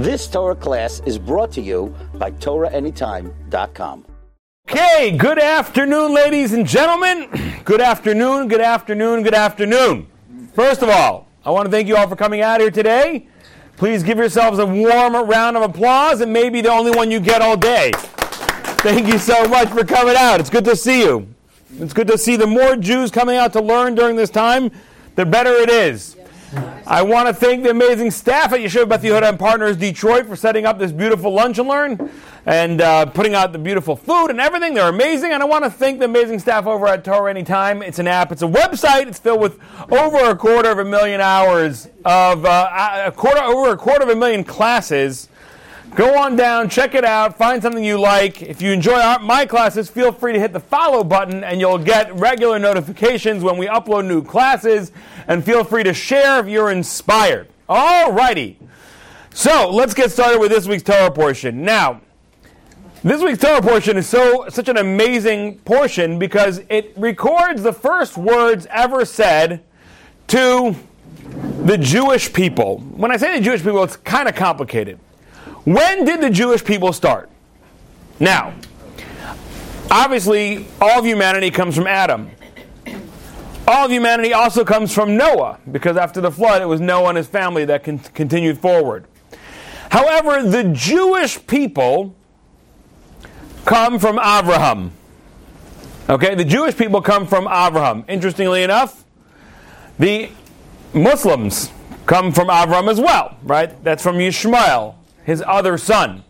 This Torah class is brought to you by TorahAnytime.com. Okay, good afternoon, ladies and gentlemen. Good afternoon. First of all, I want to thank you all for coming out here today. Please give yourselves a warm round of applause, and maybe the only one you get all day. Thank you so much for coming out. It's good to see you. It's good to see the more Jews coming out to learn during this time, the better it is. I want to thank the amazing staff at Yeshiva Beth Yehuda and Partners Detroit for setting up this beautiful lunch and learn and putting out the beautiful food and everything. They're amazing. And I want to thank the amazing staff over at Torah Anytime. It's an app. It's a website. It's filled with over a quarter of a million classes. Go on down, check it out, find something you like. If you enjoy my classes, feel free to hit the follow button and you'll get regular notifications when we upload new classes. And feel free to share if you're inspired. Alrighty. So, let's get started with this week's Torah portion. Now, this week's Torah portion is such an amazing portion because it records the first words ever said to the Jewish people. When I say the Jewish people, it's kind of complicated. When did the Jewish people start? Now, obviously, all of humanity comes from Adam. All of humanity also comes from Noah, because after the flood, it was Noah and his family that continued forward. However, the Jewish people come from Avraham. Okay, the Jewish people come from Avraham. Interestingly enough, the Muslims come from Avraham as well, right? That's from Yishmael, his other son,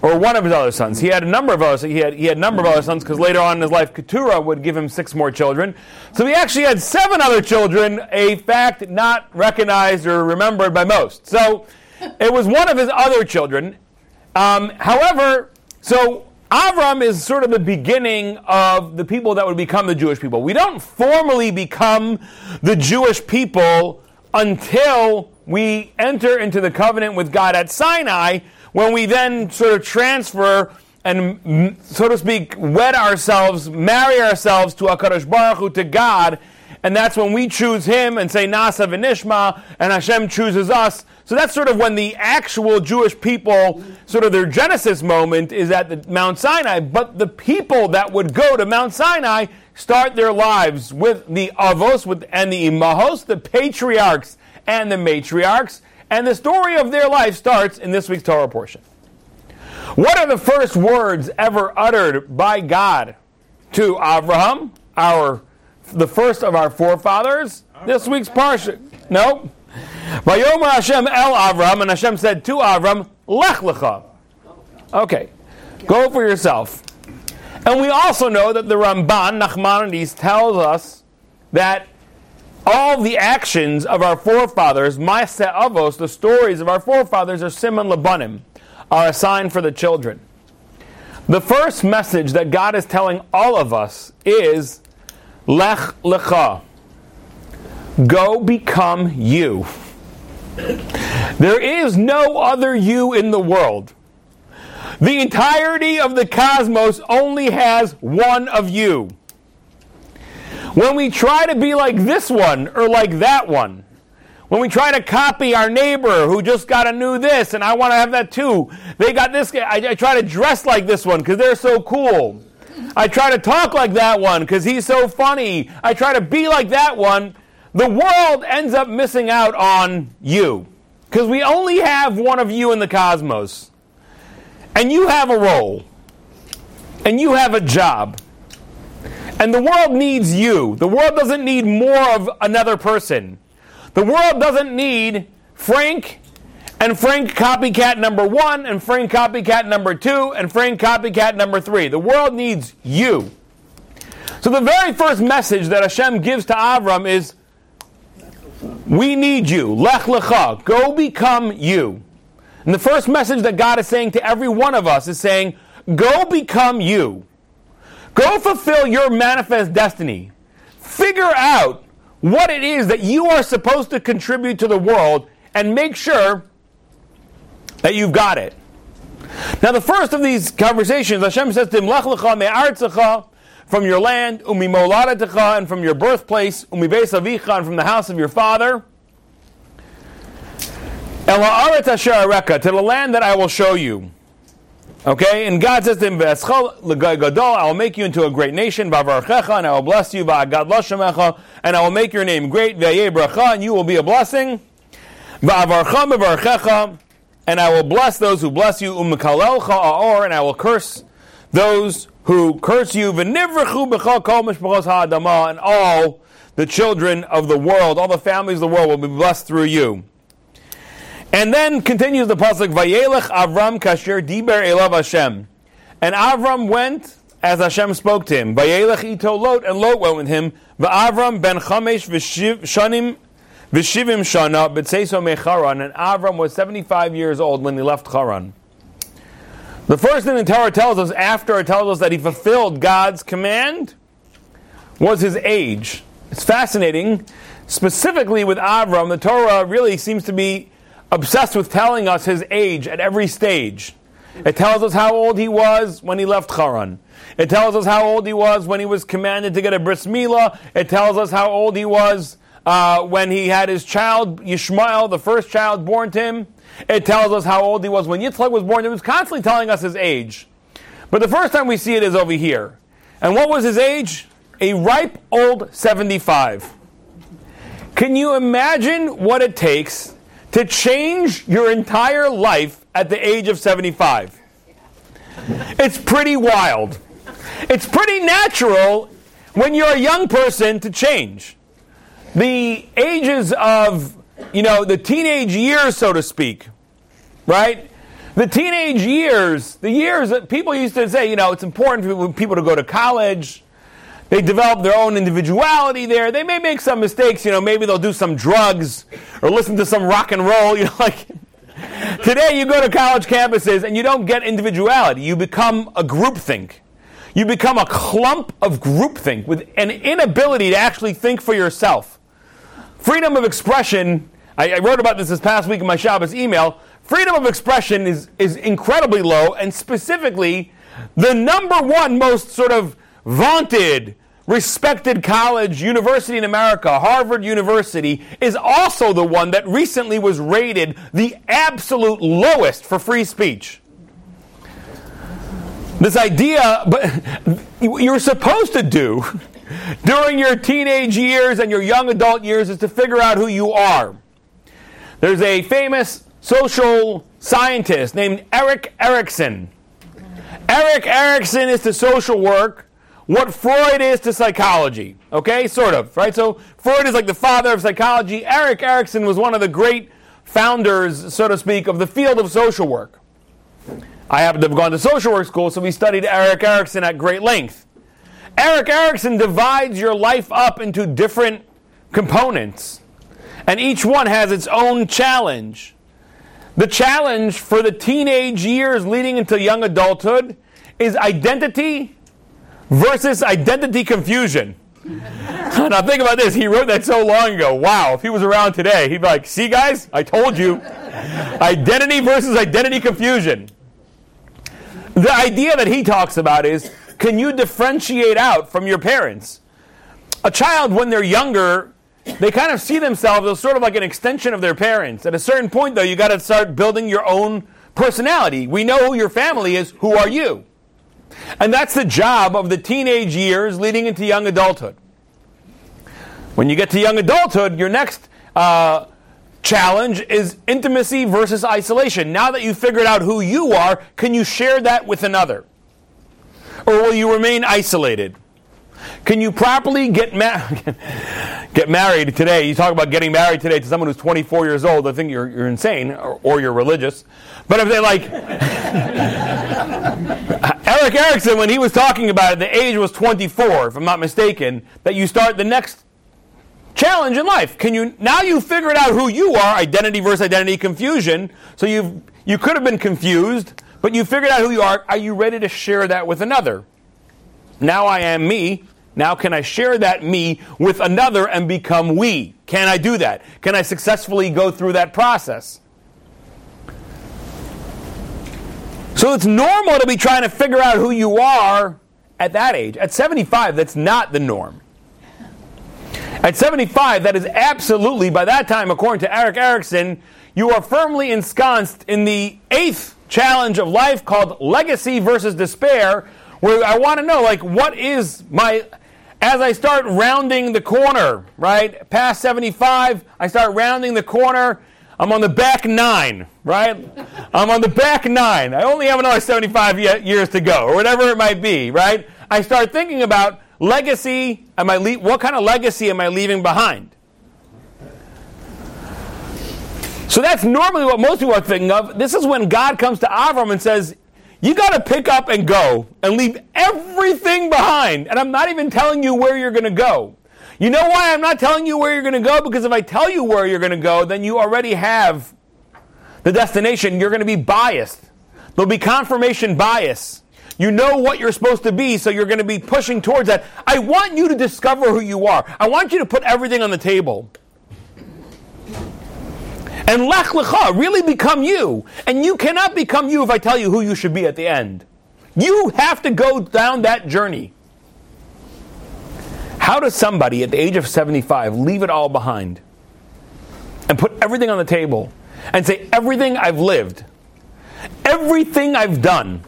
or one of his other sons. He had a number of other sons. He had a number of other sons because later on in his life, Keturah would give him 6 more children. So he actually had 7 other children, a fact not recognized or remembered by most. So it was one of his other children. However, so Avram is sort of the beginning of the people that would become the Jewish people. We don't formally become the Jewish people until we enter into the covenant with God at Sinai, when we then sort of transfer and, so to speak, wed ourselves, marry ourselves to HaKadosh Baruch Hu, to God, and that's when we choose Him and say Nasa v'Nishma, and Hashem chooses us. So that's sort of when the actual Jewish people, sort of their Genesis moment is at the Mount Sinai, but the people that would go to Mount Sinai start their lives with the Avos and the Imahos, the patriarchs and the matriarchs, and the story of their life starts in this week's Torah portion. What are the first words ever uttered by God to Avraham, the first of our forefathers? This week's parsha. No. Vayomer HaShem El Avraham, and Hashem said to Avram, Lech Lecha. Okay. Go for yourself. And we also know that the Ramban, Nachmanides, tells us that all the actions of our forefathers, Maise Avos, the stories of our forefathers, are Siman Lebanim, are a sign for the children. The first message that God is telling all of us is, Lech Lecha. Go become you. There is no other you in the world. The entirety of the cosmos only has one of you. When we try to be like this one or like that one, when we try to copy our neighbor who just got a new this and I want to have that too, they got this, I try to dress like this one because they're so cool. I try to talk like that one because he's so funny. I try to be like that one. The world ends up missing out on you because we only have one of you in the cosmos. And you have a role. And you have a job. And the world needs you. The world doesn't need more of another person. The world doesn't need Frank, and Frank copycat number 1, and Frank copycat number 2, and Frank copycat number 3. The world needs you. So the very first message that Hashem gives to Avram is, we need you. Lech lecha. Go become you. And the first message that God is saying to every one of us is saying, go become you. Go fulfill your manifest destiny. Figure out what it is that you are supposed to contribute to the world and make sure that you've got it. Now the first of these conversations, Hashem says to him, Lech lecha me'artzecha, from your land, umimoladetecha, and from your birthplace, umibeis avicha, and from the house of your father. to the land that I will show you. Okay, and God says to him, I will make you into a great nation, and I will bless you, and I will make your name great, and you will be a blessing, and I will bless those who bless you, and I will curse those who curse you, and all the children of the world, all the families of the world will be blessed through you. And then continues the pasuk, Vayelech Avram kasher diber elav Hashem. And Avram went as Hashem spoke to him. Vayelech ito Lot, and Lot went with him. V'Avram ben chamesh v'shanim v'shivim shana b'tzeiso mecharan. And Avram was 75 years old when he left Haran. The first thing the Torah tells us, after it tells us that he fulfilled God's command, was his age. It's fascinating. Specifically with Avram, the Torah really seems to be obsessed with telling us his age at every stage. It tells us how old he was when he left Haran. It tells us how old he was when he was commanded to get a bris milah. It tells us how old he was when he had his child, Yishmael, the first child born to him. It tells us how old he was when Yitzchak was born. It was constantly telling us his age. But the first time we see it is over here. And what was his age? A ripe old 75. Can you imagine what it takes to change your entire life at the age of 75? It's pretty wild. It's pretty natural when you're a young person to change. The ages of, the teenage years, so to speak, right? The teenage years, the years that people used to say, it's important for people to go to college. They develop their own individuality there. They may make some mistakes, maybe they'll do some drugs or listen to some rock and roll, Today you go to college campuses and you don't get individuality. You become a groupthink. You become a clump of groupthink with an inability to actually think for yourself. Freedom of expression, I wrote about this past week in my Shabbos email, freedom of expression is incredibly low, and specifically the number one most sort of vaunted, respected college, university in America, Harvard University, is also the one that recently was rated the absolute lowest for free speech. This idea, but you're supposed to do during your teenage years and your young adult years is to figure out who you are. There's a famous social scientist named Erik Erikson. Erik Erikson is to social work what Freud is to psychology, okay? Sort of, right? So Freud is like the father of psychology. Erik Erikson was one of the great founders, so to speak, of the field of social work. I happen to have gone to social work school, so we studied Erik Erikson at great length. Erik Erikson divides your life up into different components, and each one has its own challenge. The challenge for the teenage years leading into young adulthood is identity versus identity confusion. Now think about this. He wrote that so long ago. Wow, if he was around today, he'd be like, see guys, I told you. Identity versus identity confusion. The idea that he talks about is, can you differentiate out from your parents? A child, when they're younger, they kind of see themselves as sort of like an extension of their parents. At a certain point, though, you got to start building your own personality. We know who your family is. Who are you? And that's the job of the teenage years leading into young adulthood. When you get to young adulthood, your next challenge is intimacy versus isolation. Now that you've figured out who you are, can you share that with another? Or will you remain isolated? Can you properly get married today? You talk about getting married today to someone who's 24 years old. I think you're insane or you're religious. But if they Erik Erikson, when he was talking about it, the age was 24, if I'm not mistaken, that you start the next challenge in life. Now you've figured out who you are, identity versus identity confusion. So you could have been confused, but you figured out who you are. Are you ready to share that with another? Now I am me. Now can I share that me with another and become we? Can I do that? Can I successfully go through that process? So it's normal to be trying to figure out who you are at that age. At 75, that's not the norm. At 75, that is absolutely, by that time, according to Eric Erickson, you are firmly ensconced in the 8th challenge of life called legacy versus despair, where I want to know, like, what is my... As I start rounding the corner, right? Past 75, I start rounding the corner. I'm on the back 9, right? I'm on the back 9. I only have another 75 years to go, or whatever it might be, right? I start thinking about legacy. What kind of legacy am I leaving behind? So that's normally what most people are thinking of. This is when God comes to Avram and says, you got to pick up and go and leave everything behind. And I'm not even telling you where you're going to go. You know why I'm not telling you where you're going to go? Because if I tell you where you're going to go, then you already have the destination. You're going to be biased. There'll be confirmation bias. You know what you're supposed to be, so you're going to be pushing towards that. I want you to discover who you are. I want you to put everything on the table. And Lech Lecha, really become you. And you cannot become you if I tell you who you should be at the end. You have to go down that journey. How does somebody at the age of 75 leave it all behind and put everything on the table and say, everything I've lived, everything I've done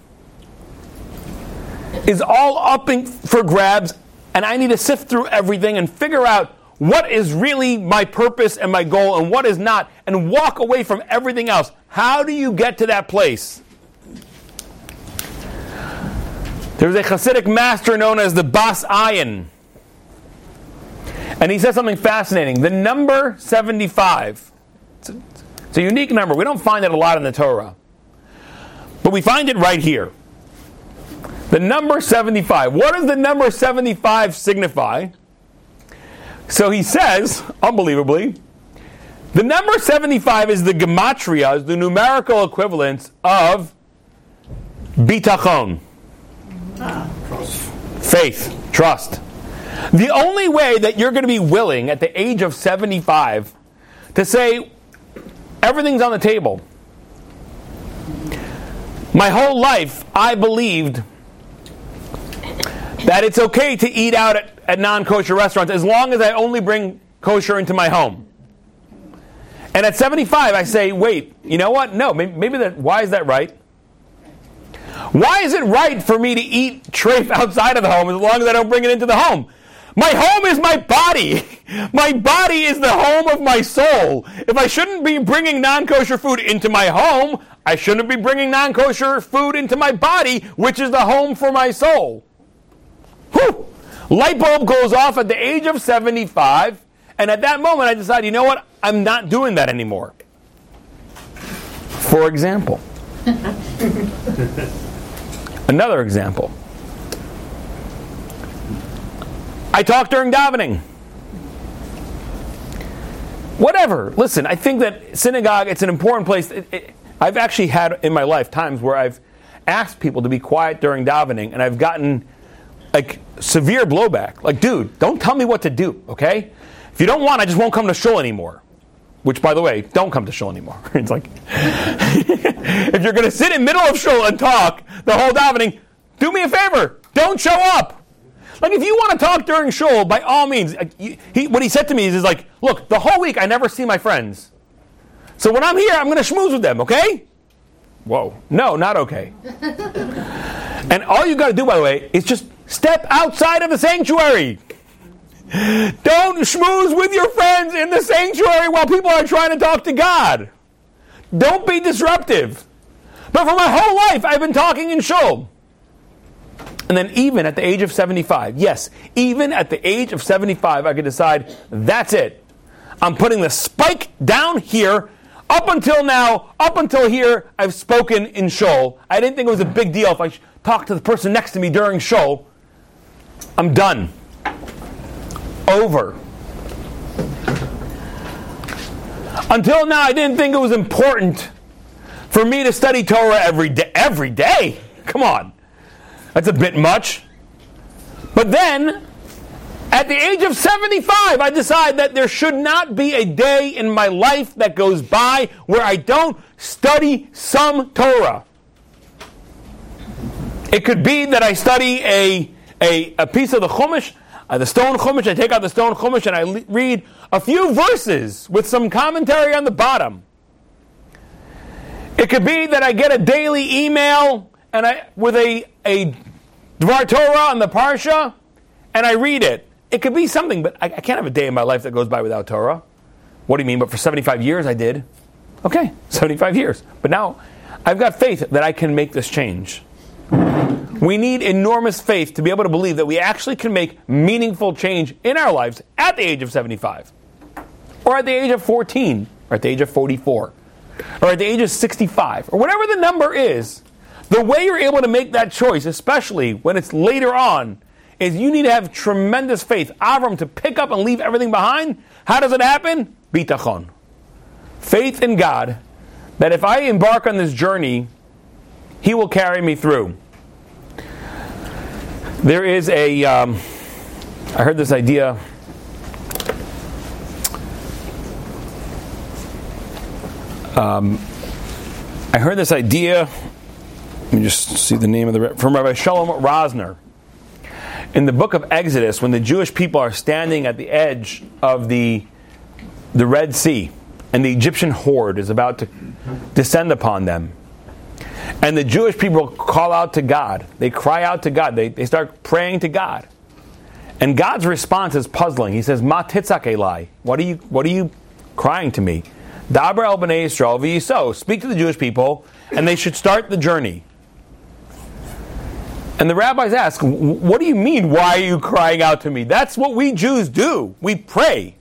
is all up for grabs, and I need to sift through everything and figure out what is really my purpose and my goal and what is not, and walk away from everything else? How do you get to that place? There was a Hasidic master known as the Bas Ayin. And he said something fascinating. The number 75, it's a unique number. We don't find it a lot in the Torah. But we find it right here. The number 75. What does the number 75 signify? So he says, unbelievably, the number 75 is the gematria, is the numerical equivalence of bitachon. Faith, trust. The only way that you're going to be willing at the age of 75 to say, everything's on the table. My whole life, I believed that it's okay to eat out at non-kosher restaurants as long as I only bring kosher into my home. And at 75, I say, wait, you know what? No, maybe that. Why is that right? Why is it right for me to eat treif outside of the home as long as I don't bring it into the home? My home is my body. My body is the home of my soul. If I shouldn't be bringing non-kosher food into my home, I shouldn't be bringing non-kosher food into my body, which is the home for my soul. Whew! Light bulb goes off at the age of 75, and at that moment I decide, you know what, I'm not doing that anymore. For example. Another example. I talk during davening. Whatever. Listen, I think that synagogue, it's an important place. I've actually had in my life times where I've asked people to be quiet during davening, and I've gotten... like severe blowback. Like, dude, don't tell me what to do, okay? If you don't want, I just won't come to shul anymore. Which, by the way, don't come to shul anymore. It's like, if you're going to sit in the middle of shul and talk the whole davening, do me a favor, don't show up. Like, if you want to talk during shul, by all means. What he said to me is like, look, the whole week I never see my friends. So when I'm here, I'm going to schmooze with them, okay? Whoa. No, not okay. And all you got to do, by the way, is just step outside of the sanctuary. Don't schmooze with your friends in the sanctuary while people are trying to talk to God. Don't be disruptive. But for my whole life, I've been talking in shul. And then even at the age of 75, yes, even at the age of 75, I could decide, that's it. I'm putting the spike down here. Up until now, up until here, I've spoken in shul. I didn't think it was a big deal if I talked to the person next to me during shul. I'm done. Over. Until now, I didn't think it was important for me to study Torah every day. Come on. That's a bit much. But then, at the age of 75, I decide that there should not be a day in my life that goes by where I don't study some Torah. It could be that I study a piece of the Chumash. the Stone Chumash, I take out the Stone Chumash and I read a few verses with some commentary on the bottom. It could be that I get a daily email and with a Dvar Torah on the Parsha, and I read it. It could be something, but I can't have a day in my life that goes by without Torah. What do you mean? But for 75 years I did. Okay, 75 years. But now I've got faith that I can make this change. We need enormous faith to be able to believe that we actually can make meaningful change in our lives at the age of 75, or at the age of 14, or at the age of 44, or at the age of 65, or whatever the number is. The way you're able to make that choice, especially when it's later on, is you need to have tremendous faith. Avram, to pick up and leave everything behind, how does it happen? Bitachon. Faith in God, that if I embark on this journey, He will carry me through. There is a, I heard this idea, let me just see the name of the, from Rabbi Shalom Rosner. In the book of Exodus, when the Jewish people are standing at the edge of the Red Sea, and the Egyptian horde is about to descend upon them, and the Jewish people call out to God. They cry out to God. They start praying to God. And God's response is puzzling. He says, Ma titzak elai. What are you crying to me? Daber el b'nei Yisrael v'yiso. Speak to the Jewish people, and they should start the journey. And the rabbis ask, what do you mean, why are you crying out to me? That's what we Jews do. We pray.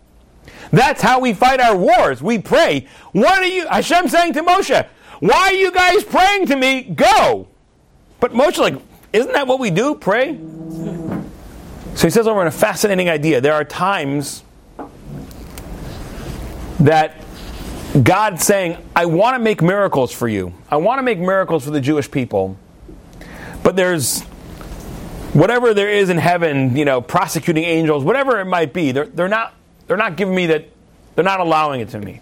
That's how we fight our wars. We pray. What are you? Hashem saying to Moshe, why are you guys praying to me? Go! But Moshe, isn't that what we do? Pray? So he says over in a fascinating idea, there are times that God's saying, I want to make miracles for you. I want to make miracles for the Jewish people. But there's, whatever there is in heaven, prosecuting angels, whatever it might be, they're not giving me that, they're not allowing it to me.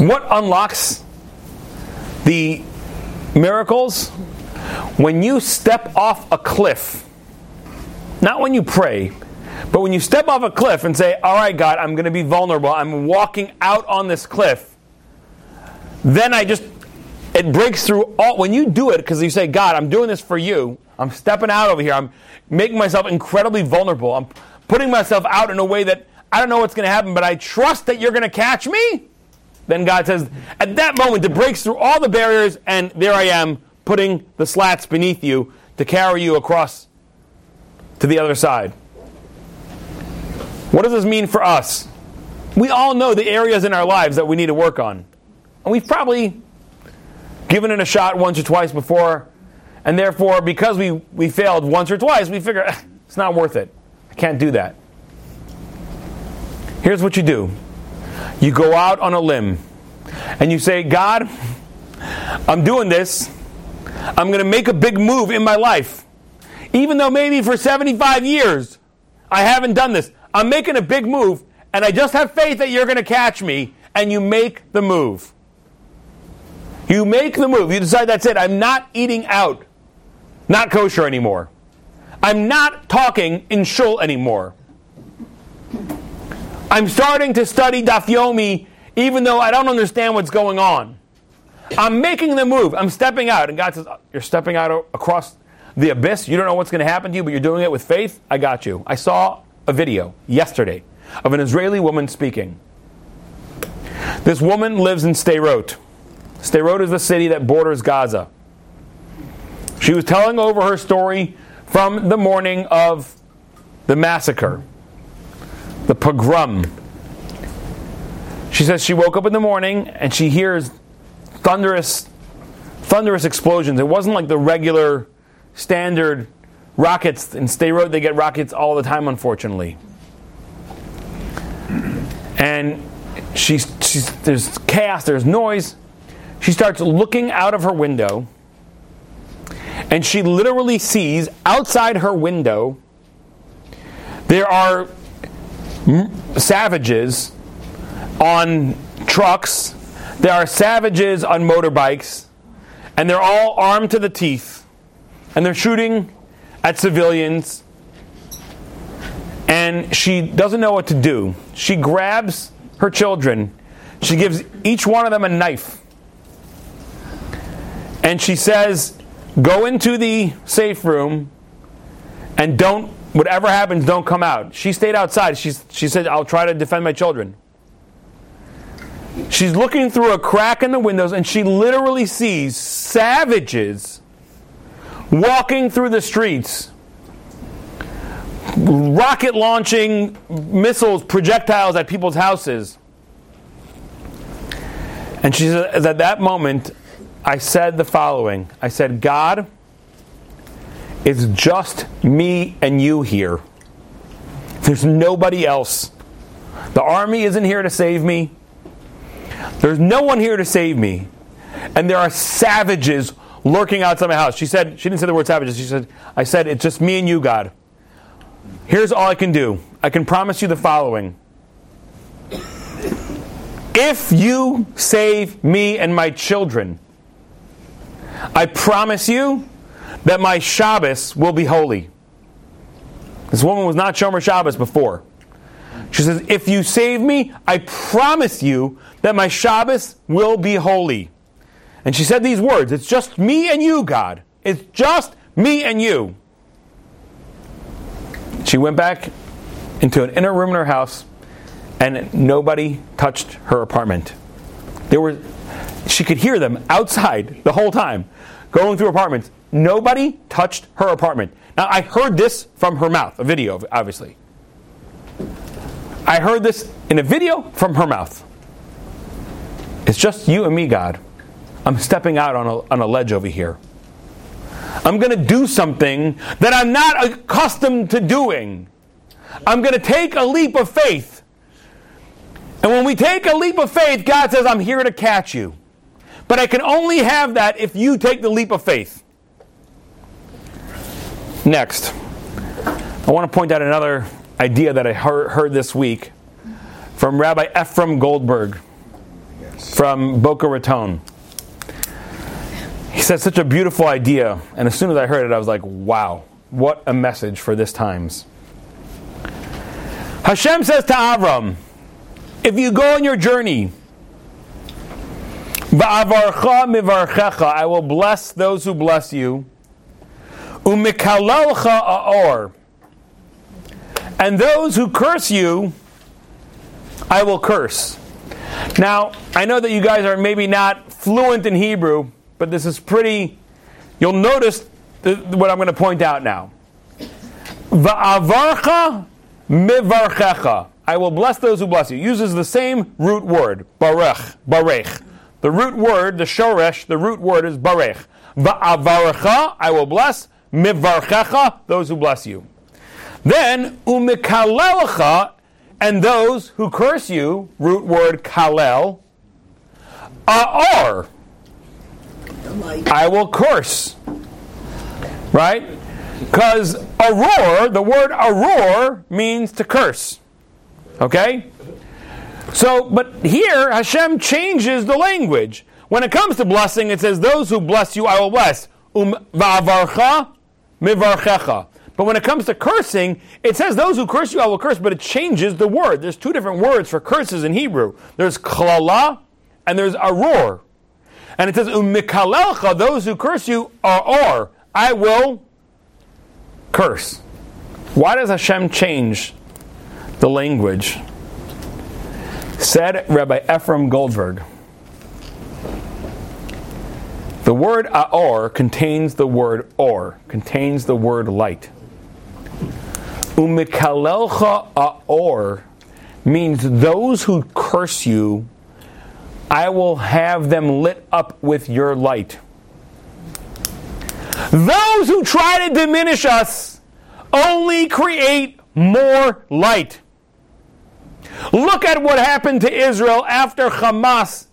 What unlocks the miracles? When you step off a cliff. Not when you pray, but when you step off a cliff and say, all right, God, I'm going to be vulnerable. I'm walking out on this cliff. Then it breaks through all. When you do it, because you say, God, I'm doing this for you. I'm stepping out over here. I'm making myself incredibly vulnerable. I'm putting myself out in a way that I don't know what's going to happen, but I trust that you're going to catch me. Then God says, at that moment, it breaks through all the barriers, and there I am, putting the slats beneath you to carry you across to the other side. What does this mean for us? We all know the areas in our lives that we need to work on. And we've probably given it a shot once or twice before, and therefore, because we failed once or twice, we figure, it's not worth it. I can't do that. Here's what you do. You go out on a limb and you say, God, I'm doing this. I'm going to make a big move in my life. Even though maybe for 75 years I haven't done this, I'm making a big move, and I just have faith that you're going to catch me. And you make the move. You make the move. You decide, that's it. I'm not eating out. Not kosher anymore. I'm not talking in shul anymore. I'm starting to study Daf Yomi, even though I don't understand what's going on. I'm making the move. I'm stepping out. And God says, you're stepping out across the abyss. You don't know what's going to happen to you, but you're doing it with faith. I got you. I saw a video yesterday of an Israeli woman speaking. This woman lives in Sderot. Sderot is the city that borders Gaza. She was telling over her story from the morning of the massacre. The pogrom. She says she woke up in the morning and she hears thunderous explosions. It wasn't like the regular standard rockets. In Sderot, they get rockets all the time, unfortunately. And there's chaos, there's noise. She starts looking out of her window, and she literally sees outside her window there are savages on trucks, there are savages on motorbikes, and they're all armed to the teeth, and they're shooting at civilians, and she doesn't know what to do. She grabs her children. She gives each one of them a knife. And she says, go into the safe room and don't, whatever happens, don't come out. She stayed outside. She said, I'll try to defend my children. She's looking through a crack in the windows and she literally sees savages walking through the streets, rocket launching missiles, projectiles at people's houses. And she says, at that moment, I said the following. I said, God, it's just me and you here. There's nobody else. The army isn't here to save me. There's no one here to save me. And there are savages lurking outside my house. She said, she didn't say the word savages. She said, I said, it's just me and you, God. Here's all I can do. I can promise you the following. If you save me and my children, I promise you that my Shabbos will be holy. This woman was not Shomer Shabbos before. She says, if you save me, I promise you that my Shabbos will be holy. And she said these words, it's just me and you, God. It's just me and you. She went back into an inner room in her house, and nobody touched her apartment. She could hear them outside the whole time, going through apartments. Nobody touched her apartment. Now, I heard this from her mouth, a video, obviously. I heard this in a video from her mouth. It's just you and me, God. I'm stepping out on a ledge over here. I'm going to do something that I'm not accustomed to doing. I'm going to take a leap of faith. And when we take a leap of faith, God says, I'm here to catch you. But I can only have that if you take the leap of faith. Next, I want to point out another idea that I heard this week from Rabbi Ephraim Goldberg from Boca Raton. He said such a beautiful idea, and as soon as I heard it, I was like, wow, what a message for this times. Hashem says to Avram, if you go on your journey, Va'avarcha mivarchecha, I will bless those who bless you, u'mikalalcha a'or, and those who curse you, I will curse. Now, I know that you guys are maybe not fluent in Hebrew, but this is pretty, you'll notice what I'm going to point out now. Va'avarcha mivarchecha, I will bless those who bless you. Uses the same root word, Barech, Barech. The root word, the shoresh, the root word is Barech. Va'avarcha, I will bless, mivarchecha, those who bless you. Then, umikalelcha, and those who curse you, root word kalel, aor, I will curse. Right? Because aror, the word aror means to curse. Okay? So, but here, Hashem changes the language. When it comes to blessing, it says, those who bless you, I will bless. Va'avarcha, mivarchecha. But when it comes to cursing, it says, those who curse you, I will curse, but it changes the word. There's two different words for curses in Hebrew. There's klala, and there's aror. And it says, umikalelcha, those who curse you, aror, I will curse. Why does Hashem change the language? Said Rabbi Ephraim Goldberg, the word aor contains the word or, contains the word light. Umikalelcha aor means those who curse you, I will have them lit up with your light. Those who try to diminish us only create more light. Look at what happened to Israel after Hamas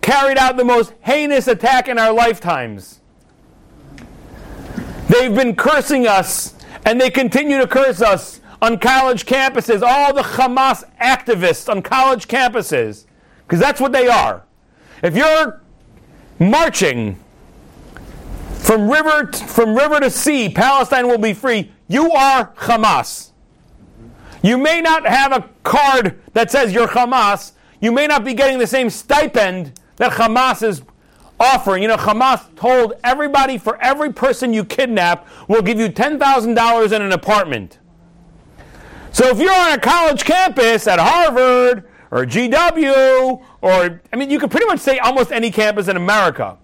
carried out the most heinous attack in our lifetimes. They've been cursing us, and they continue to curse us on college campuses, all the Hamas activists on college campuses, because that's what they are. If you're marching from river to sea, Palestine will be free, you are Hamas. You may not have a card that says you're Hamas. You may not be getting the same stipend that Hamas is offering. You know, Hamas told everybody, for every person you kidnap, we'll give you $10,000 in an apartment. So if you're on a college campus at Harvard or GW, or, I mean, you could pretty much say almost any campus in America,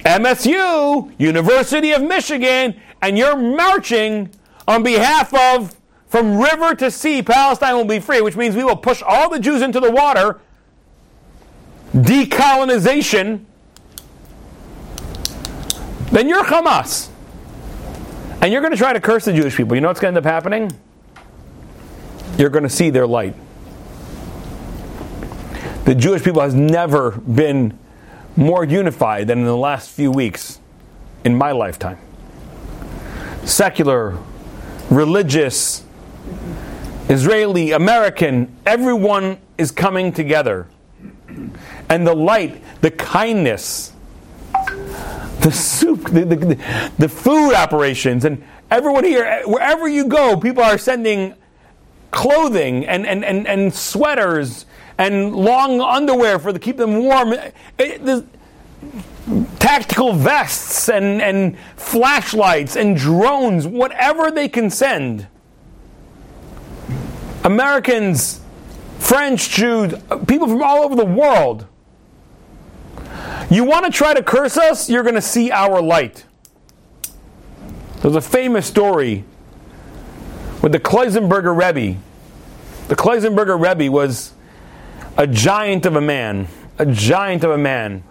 MSU, University of Michigan, and you're marching on behalf of, from river to sea, Palestine will be free, which means we will push all the Jews into the water, decolonization, then you're Hamas. And you're going to try to curse the Jewish people. You know what's going to end up happening? You're going to see their light. The Jewish people has never been more unified than in the last few weeks in my lifetime. Secular, religious, Israeli, American, everyone is coming together. And the light, the kindness, the soup, the food operations, and everyone here, wherever you go, people are sending clothing and sweaters and long underwear for to keep them warm. Tactical vests and flashlights and drones, whatever they can send. Americans, French, Jews, people from all over the world. You want to try to curse us? You're going to see our light. There's a famous story with the Klausenberger Rebbe. The Klausenberger Rebbe was a giant of a man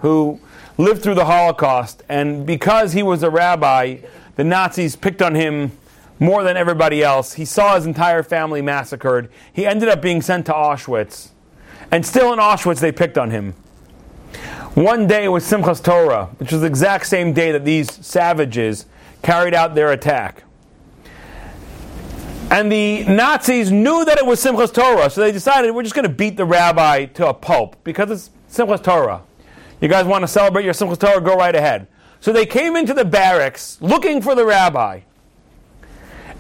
who lived through the Holocaust, and because he was a rabbi, the Nazis picked on him more than everybody else. He saw his entire family massacred. He ended up being sent to Auschwitz. And still in Auschwitz, they picked on him. One day was Simchas Torah, which was the exact same day that these savages carried out their attack. And the Nazis knew that it was Simchas Torah, so they decided, we're just going to beat the rabbi to a pulp, because it's Simchas Torah. You guys want to celebrate your Simchas Torah? Go right ahead. So they came into the barracks looking for the rabbi.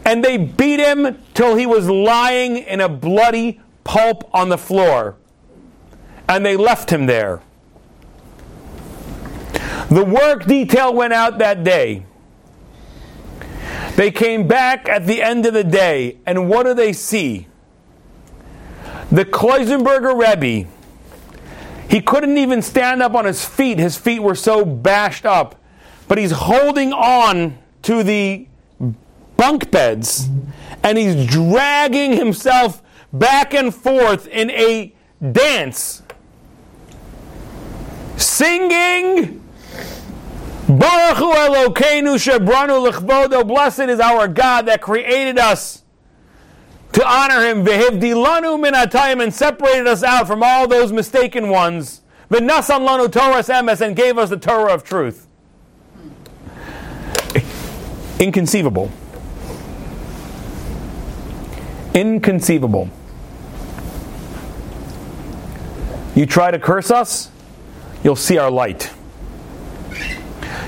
And they beat him till he was lying in a bloody pulp on the floor. And they left him there. The work detail went out that day. They came back at the end of the day. And what do they see? The Klausenberger Rebbe. He couldn't even stand up on his feet. His feet were so bashed up. But he's holding on to the bunk beds, and he's dragging himself back and forth in a dance, singing, Baruch Hu Elokeinu Shebranu L'chvodo, blessed is our God that created us to honor him, v'hivdilanu min hatayim, and separated us out from all those mistaken ones, v'nasan lanu Toras emes, and gave us the Torah of truth. Inconceivable. You try to curse us, you'll see our light.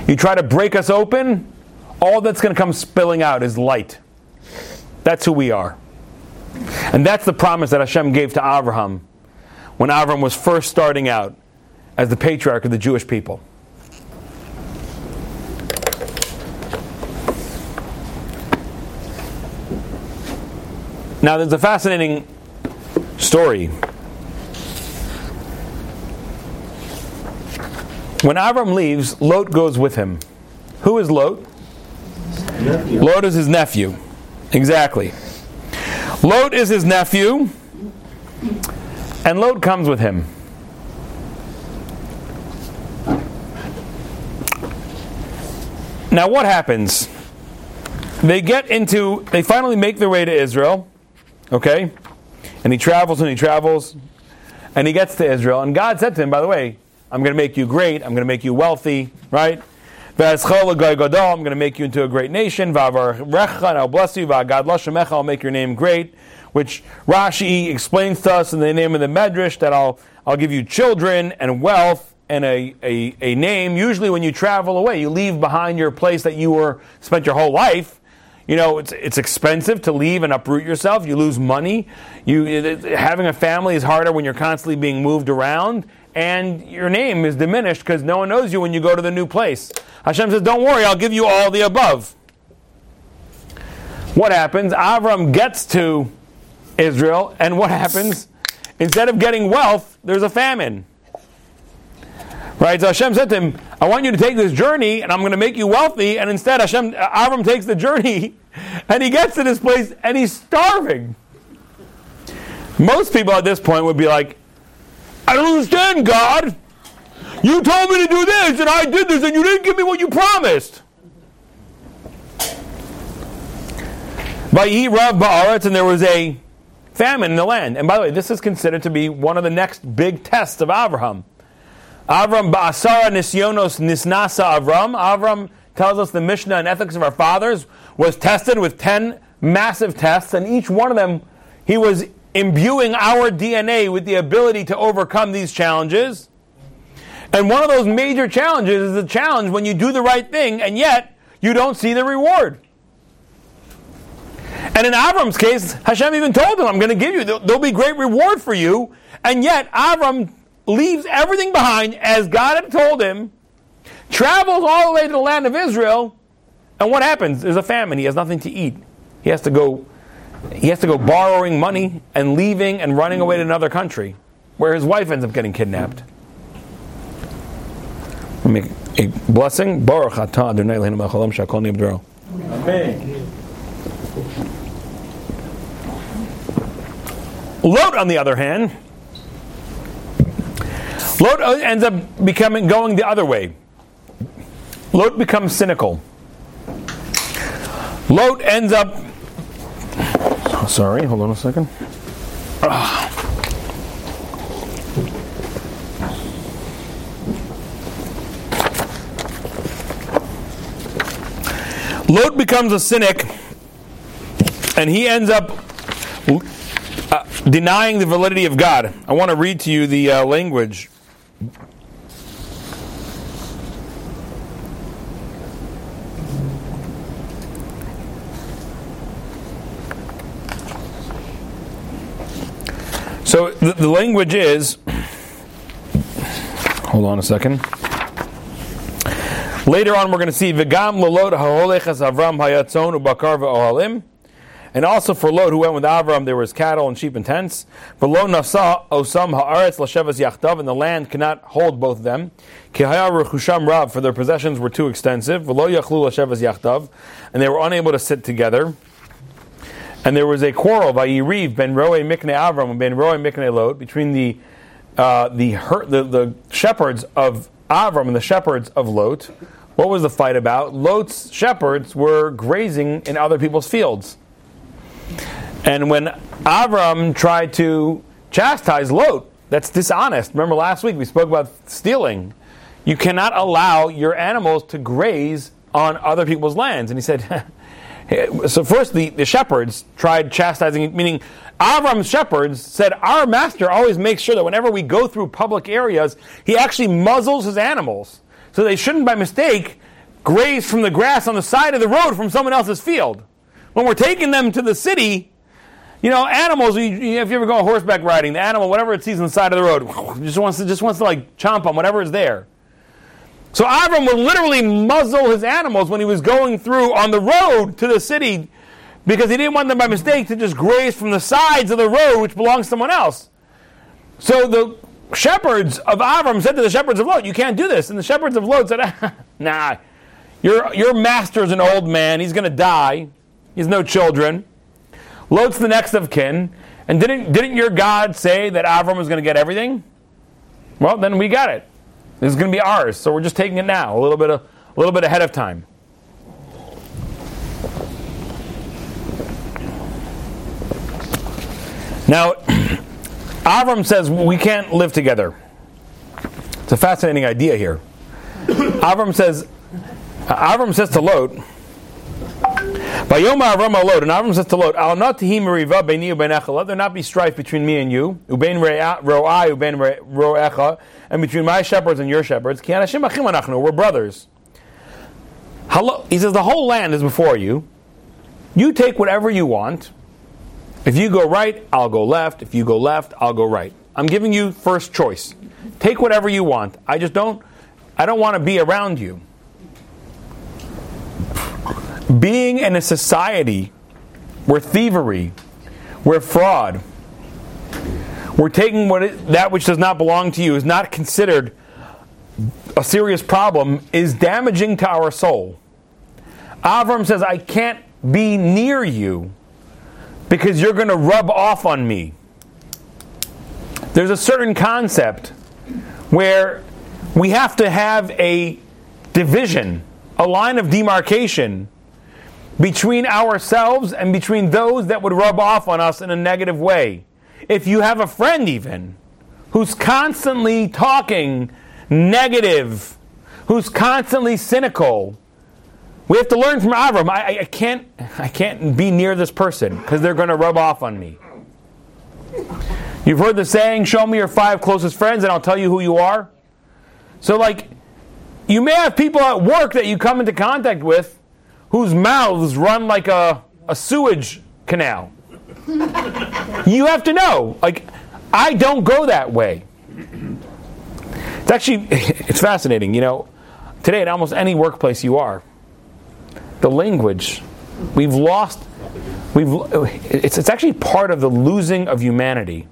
You try to break us open, all that's going to come spilling out is light. That's who we are. And that's the promise that Hashem gave to Avraham when Avraham was first starting out as the patriarch of the Jewish people. Now there's a fascinating story. When Avraham leaves, Lot goes with him. Who is Lot? Lot is his nephew. Exactly. Lot is his nephew, and Lot comes with him. Now what happens? They finally make their way to Israel, okay? And he travels, and he gets to Israel. And God said to him, by the way, I'm going to make you great, I'm going to make you wealthy, right? I'm going to make you into a great nation. Va'avarecha, and I'll bless you. Va'agadla shemecha, I'll make your name great. Which Rashi explains to us in the name of the Medrash that I'll give you children and wealth and a name. Usually when you travel away, you leave behind your place that you were spent your whole life. You know, it's expensive to leave and uproot yourself. You lose money. Having a family is harder when you're constantly being moved around, and your name is diminished because no one knows you when you go to the new place. Hashem says, don't worry, I'll give you all the above. What happens? Avram gets to Israel, and what happens? Instead of getting wealth, there's a famine. Right? So Hashem said to him, I want you to take this journey, and I'm going to make you wealthy, and instead Avram takes the journey, and he gets to this place, and he's starving. Most people at this point would be like, I don't understand, God. You told me to do this, and I did this, and you didn't give me what you promised. Vayi Rav Ba'aretz, and there was a famine in the land. And by the way, this is considered to be one of the next big tests of Avraham. Avram Ba'asara Nisyonos Nisnasa Avram. Avram tells us the Mishnah and ethics of our fathers was tested with 10 massive tests, and each one of them, he was imbuing our DNA with the ability to overcome these challenges. And one of those major challenges is the challenge when you do the right thing, and yet you don't see the reward. And in Avram's case, Hashem even told him, I'm going to give you, there'll be great reward for you, and yet Avram leaves everything behind as God had told him, travels all the way to the land of Israel, and what happens? There's a famine. He has nothing to eat. He has to go borrowing money and leaving and running away to another country where his wife ends up getting kidnapped. A blessing. Barech atah Adonai Eloheinu melech haolam she'akol nהיה b'dvaro. Amen. Lot, on the other hand, Lot ends up going the other way. Lot becomes cynical. Lot ends up... Oh, sorry, hold on a second. Lot becomes a cynic, and he ends up denying the validity of God. I want to read to you the language. So the language is, hold on a second. Later on we're going to see V'gam l'Lot ha'olechas Avram hayatzon u'bakar v'ohalim. And also for Lot, who went with Avram, there was cattle and sheep and tents. V'lo nafsa osam ha'aretz l'shevas yachdav, and the land cannot hold both of them. Ki haya rechusham rav, for their possessions were too extensive. V'lo yachlu l'shevas yachdav, and they were unable to sit together. And there was a quarrel by Yiriv ben Roe Mikne Avram and ben Roe Mikne Lot between the shepherds of Avram and the shepherds of Lot. What was the fight about? Lot's shepherds were grazing in other people's fields. And when Avram tried to chastise Lot, that's dishonest. Remember last week we spoke about stealing. You cannot allow your animals to graze on other people's lands. And he said... So first, the shepherds tried chastising, meaning Avram's shepherds said, our master always makes sure that whenever we go through public areas, he actually muzzles his animals. So they shouldn't, by mistake, graze from the grass on the side of the road from someone else's field. When we're taking them to the city, you know, animals, if you ever go horseback riding, the animal, whatever it sees on the side of the road, just wants to like chomp on whatever is there. So Avram would literally muzzle his animals when he was going through on the road to the city because he didn't want them by mistake to just graze from the sides of the road which belongs to someone else. So the shepherds of Avram said to the shepherds of Lot, you can't do this. And the shepherds of Lot said, nah, your master's an old man. He's going to die. He has no children. Lot's the next of kin. And didn't your God say that Avram was going to get everything? Well, then we got it. This is going to be ours, so we're just taking it now, a little bit ahead of time. Now, Avram says we can't live together. It's a fascinating idea here. Avram says to Lot, Vayoma Avram Lot, and Avram says to Lot, Al not tehim riva beini ubenecha, let there not be strife between me and you, ubein ro'ai ubein ro'echa, and between my shepherds and your shepherds, ki anashim achim anachnu, we're brothers. He says the whole land is before you. You take whatever you want. If you go right, I'll go left. If you go left, I'll go right. I'm giving you first choice. Take whatever you want. I don't want to be around you. Being in a society where thievery, where fraud, where taking that which does not belong to you is not considered a serious problem is damaging to our soul. Avram says, I can't be near you because you're going to rub off on me. There's a certain concept where we have to have a division, a line of demarcation between ourselves and between those that would rub off on us in a negative way. If you have a friend even, who's constantly talking negative, who's constantly cynical, we have to learn from Avram, I can't be near this person because they're going to rub off on me. You've heard the saying, show me your 5 closest friends and I'll tell you who you are. So you may have people at work that you come into contact with whose mouths run like a sewage canal. You have to know, I don't go that way. It's fascinating, today at almost any workplace you are, the language, it's actually part of the losing of humanity.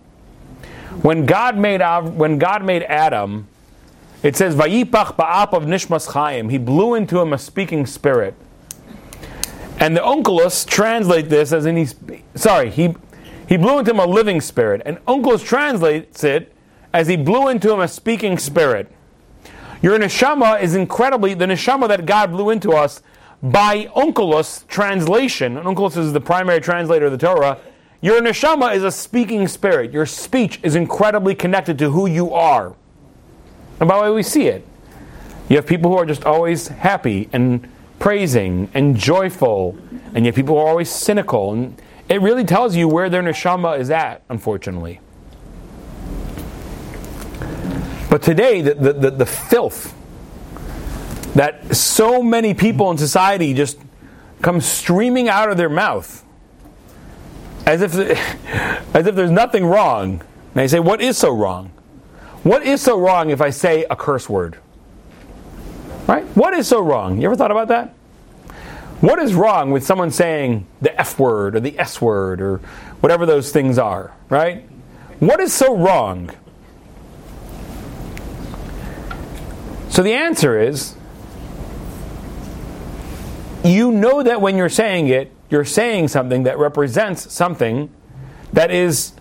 When God made Adam, it says, Vayipach ba'apav nishmas chayim. He blew into him a speaking spirit. And the Onkelos translate this as he blew into him a living spirit. And Onkelos translates it as he blew into him a speaking spirit. Your neshama is incredibly, the neshama that God blew into us by Onkelos translation, and Onkelos is the primary translator of the Torah, your neshama is a speaking spirit. Your speech is incredibly connected to who you are. And by the way, we see it. You have people who are just always happy and praising and joyful, and yet people are always cynical, and it really tells you where their neshama is at, unfortunately. But today, the filth that so many people in society just come streaming out of their mouth, as if there's nothing wrong. And I say, what is so wrong? What is so wrong if I say a curse word? Right? What is so wrong? You ever thought about that? What is wrong with someone saying the F word or the S word or whatever those things are, right? What is so wrong? So the answer is, you know that when you're saying it, you're saying something that represents something that is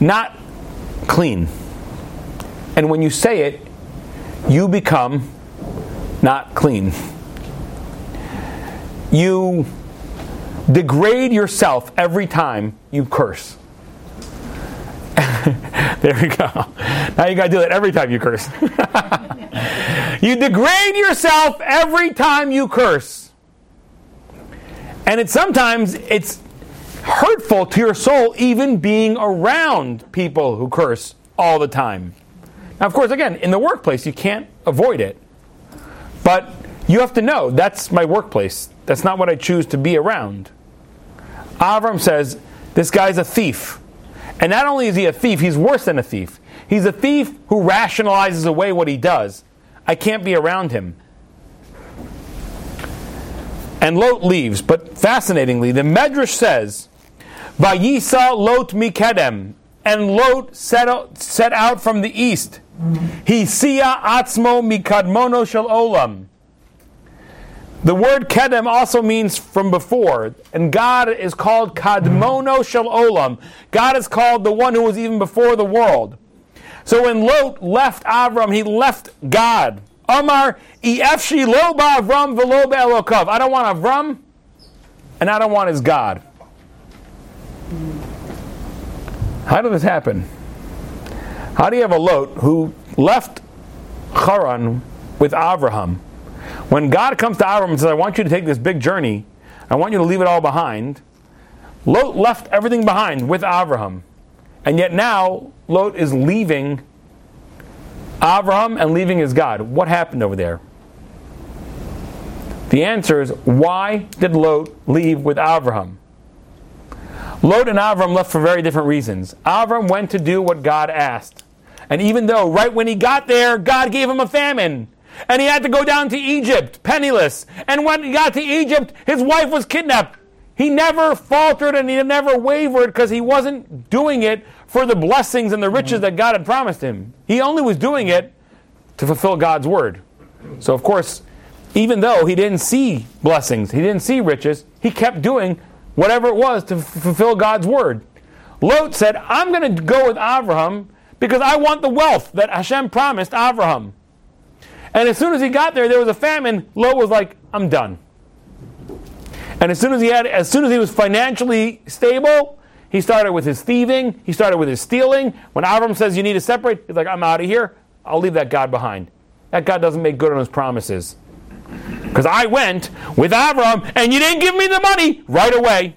not clean. And when you say it, you become not clean. You degrade yourself every time you curse. There we go. Now you got to do that every time you curse. You degrade yourself every time you curse. And sometimes it's hurtful to your soul even being around people who curse all the time. Now, of course, again, in the workplace, you can't avoid it. But you have to know, that's my workplace. That's not what I choose to be around. Avram says, this guy's a thief. And not only is he a thief, he's worse than a thief. He's a thief who rationalizes away what he does. I can't be around him. And Lot leaves. But fascinatingly, the Medrash says, Vayisa Lot mikedem. And Lot set out from the east. He siya atzmo mikadmono shel olam. The word kedem also means from before. And God is called kadmono shel olam. God is called the one who was even before the world. So when Lot left Avram, he left God. Amar, efshi lo ba'avram v'lo ba'elokav. I don't want Avram, and I don't want his God. How did this happen? How do you have a Lot who left Haran with Avraham? When God comes to Avraham and says, I want you to take this big journey, I want you to leave it all behind, Lot left everything behind with Avraham. And yet now, Lot is leaving Avraham and leaving his God. What happened over there? The answer is, why did Lot leave with Avraham? Lot and Avraham left for very different reasons. Avraham went to do what God asked. And even though right when he got there, God gave him a famine. And he had to go down to Egypt, penniless. And when he got to Egypt, his wife was kidnapped. He never faltered and he never wavered because he wasn't doing it for the blessings and the riches that God had promised him. He only was doing it to fulfill God's word. So of course, even though he didn't see blessings, he didn't see riches, he kept doing whatever it was to fulfill God's word. Lot said, I'm going to go with Avraham because I want the wealth that Hashem promised Avraham. And as soon as he got there, there was a famine. Lot was like, I'm done. And as soon as he was financially stable, he started with his thieving, he started with his stealing. When Avraham says you need to separate, he's like, I'm out of here. I'll leave that God behind. That God doesn't make good on his promises. Because I went with Avraham and you didn't give me the money right away.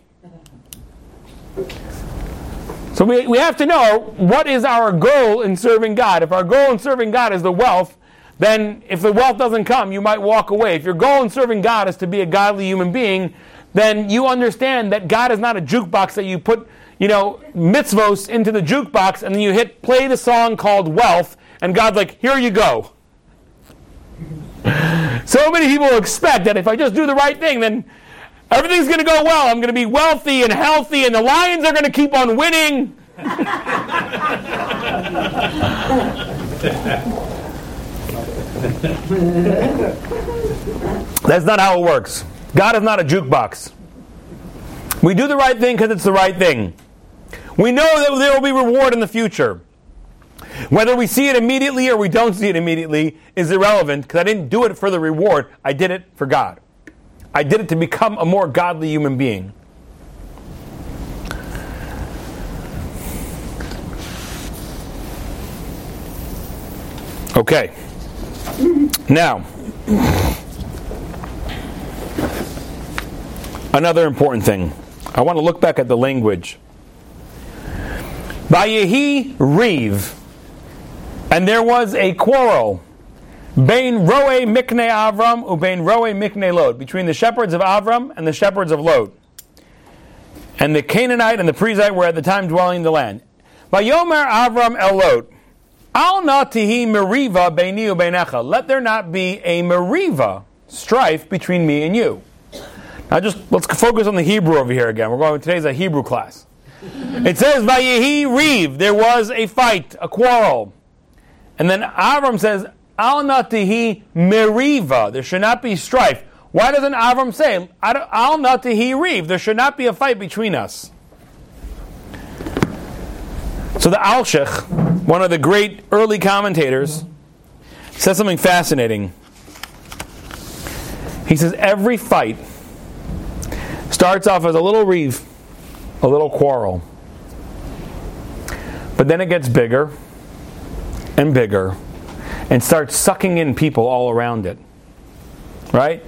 So we have to know, what is our goal in serving God? If our goal in serving God is the wealth, then if the wealth doesn't come, you might walk away. If your goal in serving God is to be a godly human being, then you understand that God is not a jukebox that you put, mitzvos into the jukebox and then you hit play the song called Wealth and God's like, here you go. So many people expect that if I just do the right thing, then everything's going to go well. I'm going to be wealthy and healthy and the Lions are going to keep on winning. That's not how it works. God is not a jukebox. We do the right thing because it's the right thing. We know that there will be reward in the future. Whether we see it immediately or we don't see it immediately is irrelevant, because I didn't do it for the reward. I did it for God. I did it to become a more godly human being. Okay. Now, another important thing. I want to look back at the language. Vayehi riv, and there was a quarrel. Bein roe mikne Avram ubein roe mikne Lot, between the shepherds of Avram and the shepherds of Lot. And the Canaanite and the Perizzite were at the time dwelling in the land. Vayomer Avram el Lot, Al na tihi meriva beini ubeinecha. Let there not be a meriva, strife, between me and you. Now let's focus on the Hebrew over here again. Today's a Hebrew class. It says, Vayehi riv, there was a fight, a quarrel. And then Avram says, Al na tihi meriva, there should not be strife. Why doesn't Avram say, Al na tihi riv, there should not be a fight between us? So the Al-Sheikh, one of the great early commentators, says something fascinating. He says, every fight starts off as a little reef, a little quarrel. But then it gets bigger and bigger and starts sucking in people all around it. Right?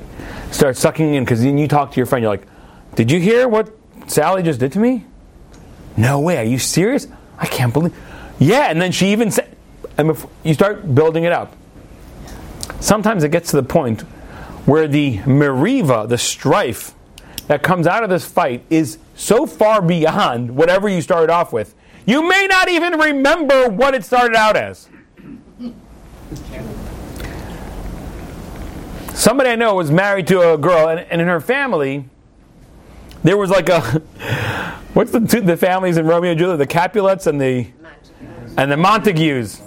Starts sucking in, because then you talk to your friend, you're like, did you hear what Sally just did to me? No way, are you serious? I can't believe. Yeah, and then she even said, and you start building it up. Sometimes it gets to the point where the meriva, the strife that comes out of this fight, is so far beyond whatever you started off with. You may not even remember what it started out as. Somebody I know was married to a girl, and in her family, there was like a, what's the families in Romeo and Juliet? The Capulets and the Montagues,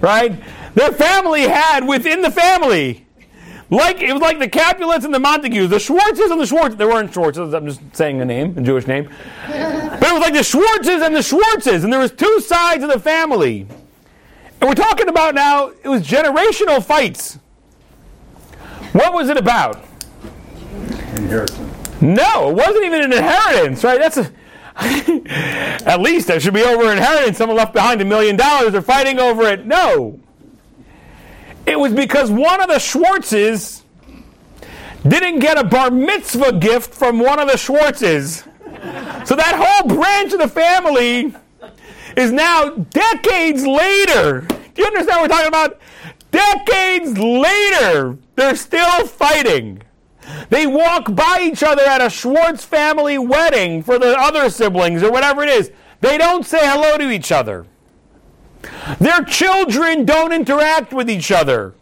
right? Their family had within the family, like it was like the Capulets and the Montagues, the Schwartzes and the Schwartzes. There weren't Schwartzes. I'm just saying a name, a Jewish name, but it was like the Schwartzes and the Schwartzes, and there was two sides of the family. And we're talking about now, it was generational fights. What was it about? Inheritance. No, it wasn't even an inheritance, right? At least there should be over inheritance. Someone left behind $1 million. They're fighting over it. No. It was because one of the Schwartzes didn't get a bar mitzvah gift from one of the Schwartzes. So that whole branch of the family is now decades later. Do you understand what we're talking about? Decades later, they're still fighting. They walk by each other at a Schwartz family wedding for the other siblings or whatever it is. They don't say hello to each other. Their children don't interact with each other.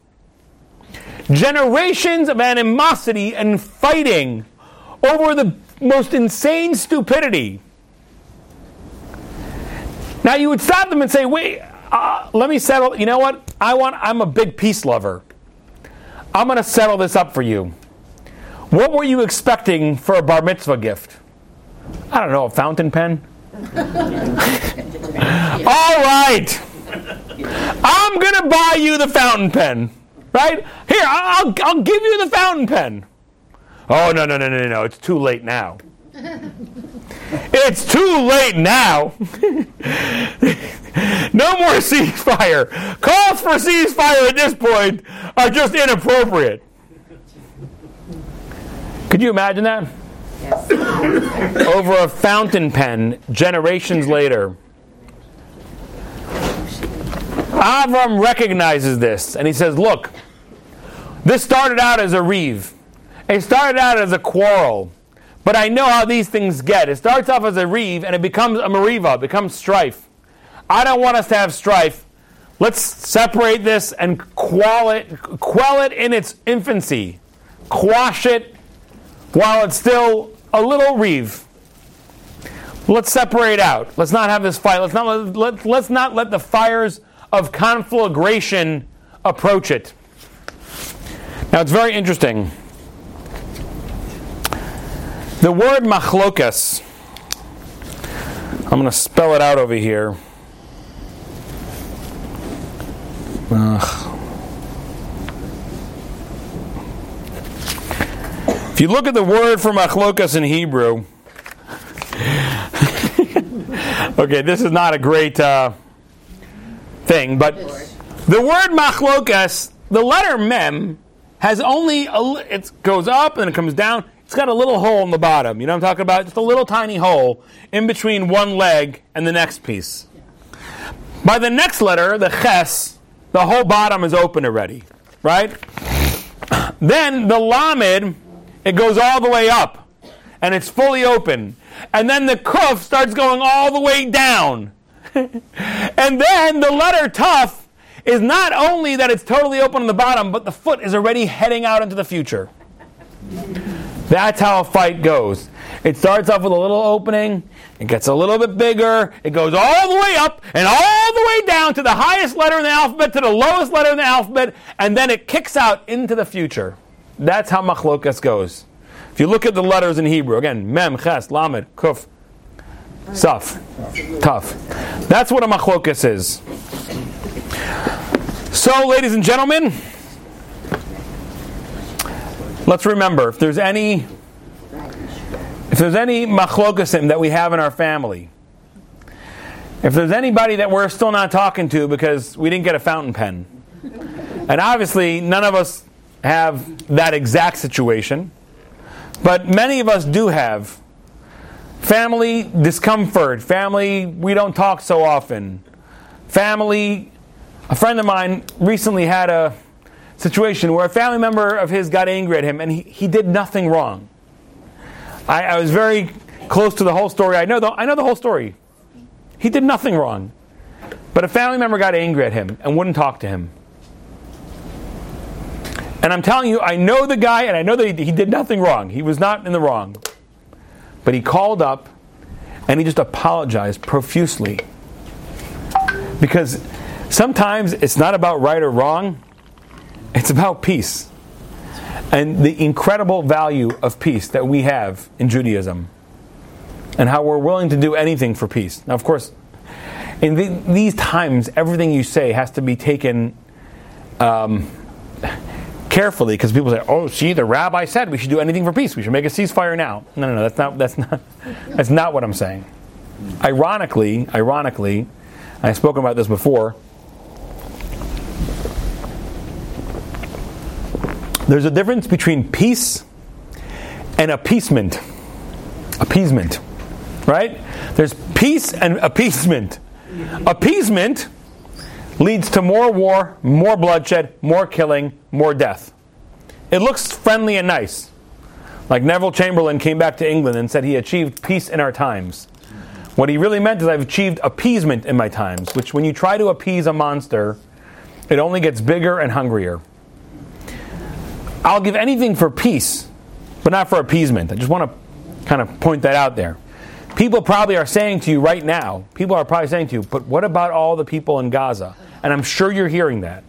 Generations of animosity and fighting over the most insane stupidity. Now you would stop them and say, wait, let me settle. You know what? I'm a big peace lover. I'm going to settle this up for you. What were you expecting for a bar mitzvah gift? I don't know, a fountain pen? All right. I'm going to buy you the fountain pen. Right? Here, I'll give you the fountain pen. Oh, no. It's too late now. It's too late now. No more ceasefire. Calls for ceasefire at this point are just inappropriate. Could you imagine that? Yes. Over a fountain pen, generations later. Avram recognizes this, and he says, look, this started out as a reeve. It started out as a quarrel. But I know how these things get. It starts off as a reeve, and it becomes a meriva. It becomes strife. I don't want us to have strife. Let's separate this and quell it in its infancy. Quash it while it's still a little reeve. Let's separate out. Let's not have this fight. Let's not let the fires of conflagration approach it. Now it's very interesting. The word machlokas, I'm going to spell it out over here. If you look at the word for machlokas in Hebrew, okay, this is not a great thing, but the word machlokas, the letter mem has only it goes up and it comes down. It's got a little hole in the bottom. You know what I'm talking about? Just a little tiny hole in between one leg and the next piece. Yeah. By the next letter, the ches, the whole bottom is open already, right? Then the lamed, it goes all the way up and it's fully open. And then the kuf starts going all the way down. And then the letter taf is not only that it's totally open on the bottom, but the foot is already heading out into the future. That's how a fight goes. It starts off with a little opening, it gets a little bit bigger, it goes all the way up and all the way down to the highest letter in the alphabet, to the lowest letter in the alphabet, and then it kicks out into the future. That's how machlokas goes. If you look at the letters in Hebrew, again, mem, ches, lamed, kuf, saf, taf. That's what a machlokas is. So, ladies and gentlemen, let's remember, if there's any machlokasim that we have in our family, if there's anybody that we're still not talking to because we didn't get a fountain pen, and obviously none of us have that exact situation, but many of us do have family discomfort, family we don't talk so often, family. A friend of mine recently had a situation where a family member of his got angry at him and he did nothing wrong. I was very close to the whole story. I know the whole story. He did nothing wrong. But a family member got angry at him and wouldn't talk to him. And I'm telling you, I know the guy and I know that he did nothing wrong. He was not in the wrong. But he called up and he just apologized profusely. Because sometimes it's not about right or wrong. It's about peace and the incredible value of peace that we have in Judaism and how we're willing to do anything for peace. Now, of course, in these times, everything you say has to be taken carefully because people say, oh, see, the rabbi said we should do anything for peace. We should make a ceasefire now. No, that's not what I'm saying. Ironically, I've spoken about this before, there's a difference between peace and appeasement. Appeasement, right? There's peace and appeasement. Appeasement leads to more war, more bloodshed, more killing, more death. It looks friendly and nice. Like Neville Chamberlain came back to England and said he achieved peace in our times. What he really meant is I've achieved appeasement in my times, which when you try to appease a monster, it only gets bigger and hungrier. I'll give anything for peace, but not for appeasement. I just want to kind of point that out there. People probably are saying to you right now, but what about all the people in Gaza? And I'm sure you're hearing that.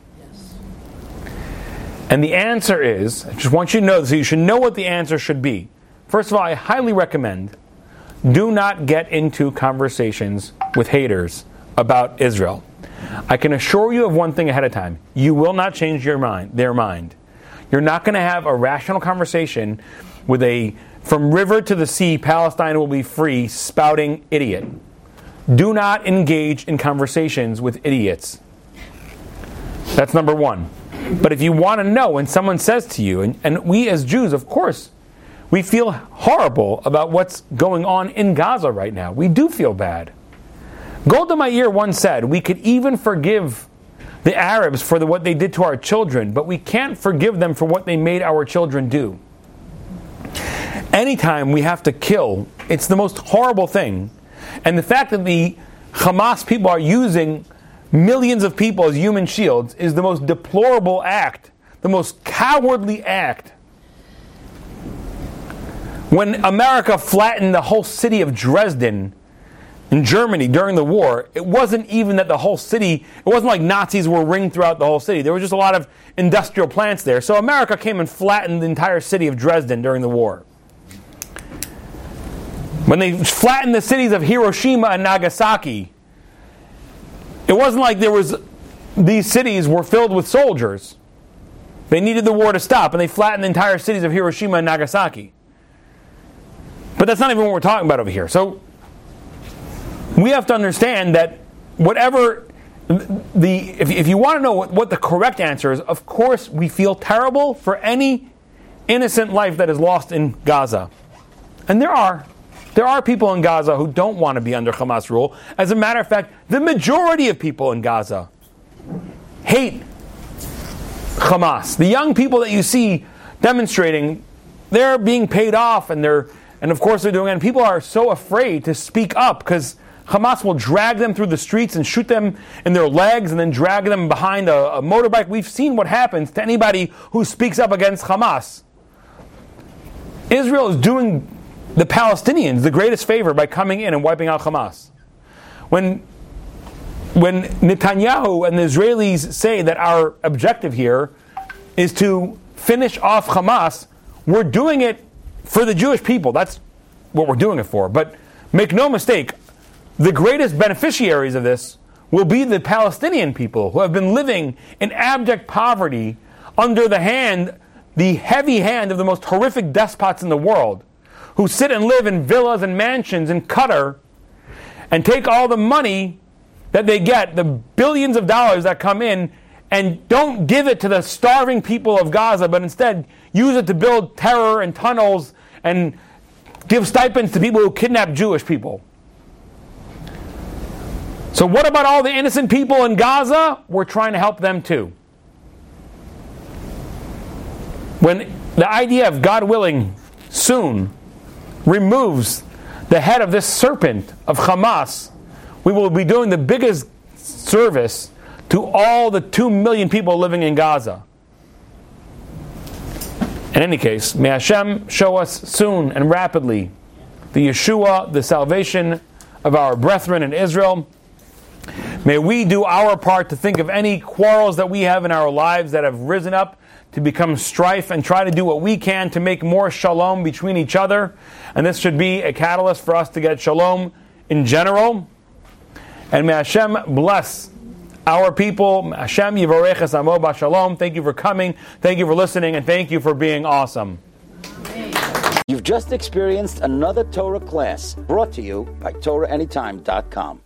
And the answer is, I just want you to know this, so you should know what the answer should be. First of all, I highly recommend, do not get into conversations with haters about Israel. I can assure you of one thing ahead of time. You will not change your mind, their mind. You're not going to have a rational conversation with a, from river to the sea, Palestine will be free, spouting idiot. Do not engage in conversations with idiots. That's number one. But if you want to know when someone says to you, and we as Jews, of course, we feel horrible about what's going on in Gaza right now. We do feel bad. Golda Meir once said, we could even forgive the Arabs for what they did to our children, but we can't forgive them for what they made our children do. Anytime we have to kill, it's the most horrible thing. And the fact that the Hamas people are using millions of people as human shields is the most deplorable act, the most cowardly act. When America flattened the whole city of Dresden in Germany during the war, it wasn't even that the whole city, it wasn't like Nazis were ringed throughout the whole city. There were just a lot of industrial plants there. So America came and flattened the entire city of Dresden during the war. When they flattened the cities of Hiroshima and Nagasaki, it wasn't like there was, these cities were filled with soldiers. They needed the war to stop, and they flattened the entire cities of Hiroshima and Nagasaki. But that's not even what we're talking about over here. So we have to understand that whatever the, if you want to know what the correct answer is, of course we feel terrible for any innocent life that is lost in Gaza. And there are people in Gaza who don't want to be under Hamas rule. As a matter of fact, the majority of people in Gaza hate Hamas. The young people that you see demonstrating, they're being paid off and of course they're doing it. And people are so afraid to speak up because Hamas will drag them through the streets and shoot them in their legs and then drag them behind a motorbike. We've seen what happens to anybody who speaks up against Hamas. Israel is doing the Palestinians the greatest favor by coming in and wiping out Hamas. When Netanyahu and the Israelis say that our objective here is to finish off Hamas, we're doing it for the Jewish people. That's what we're doing it for. But make no mistake, the greatest beneficiaries of this will be the Palestinian people who have been living in abject poverty under the heavy hand of the most horrific despots in the world, who sit and live in villas and mansions in Qatar and take all the money that they get, the billions of dollars that come in, and don't give it to the starving people of Gaza, but instead use it to build terror and tunnels and give stipends to people who kidnap Jewish people. So what about all the innocent people in Gaza? We're trying to help them too. When the IDF, God willing, soon removes the head of this serpent of Hamas, we will be doing the biggest service to all the 2 million people living in Gaza. In any case, may Hashem show us soon and rapidly the Yeshua, the salvation of our brethren in Israel. May we do our part to think of any quarrels that we have in our lives that have risen up to become strife and try to do what we can to make more shalom between each other. And this should be a catalyst for us to get shalom in general. And may Hashem bless our people. Hashem Yivarech Esamo Bashalom. Thank you for coming. Thank you for listening. And thank you for being awesome. You've just experienced another Torah class brought to you by TorahAnytime.com.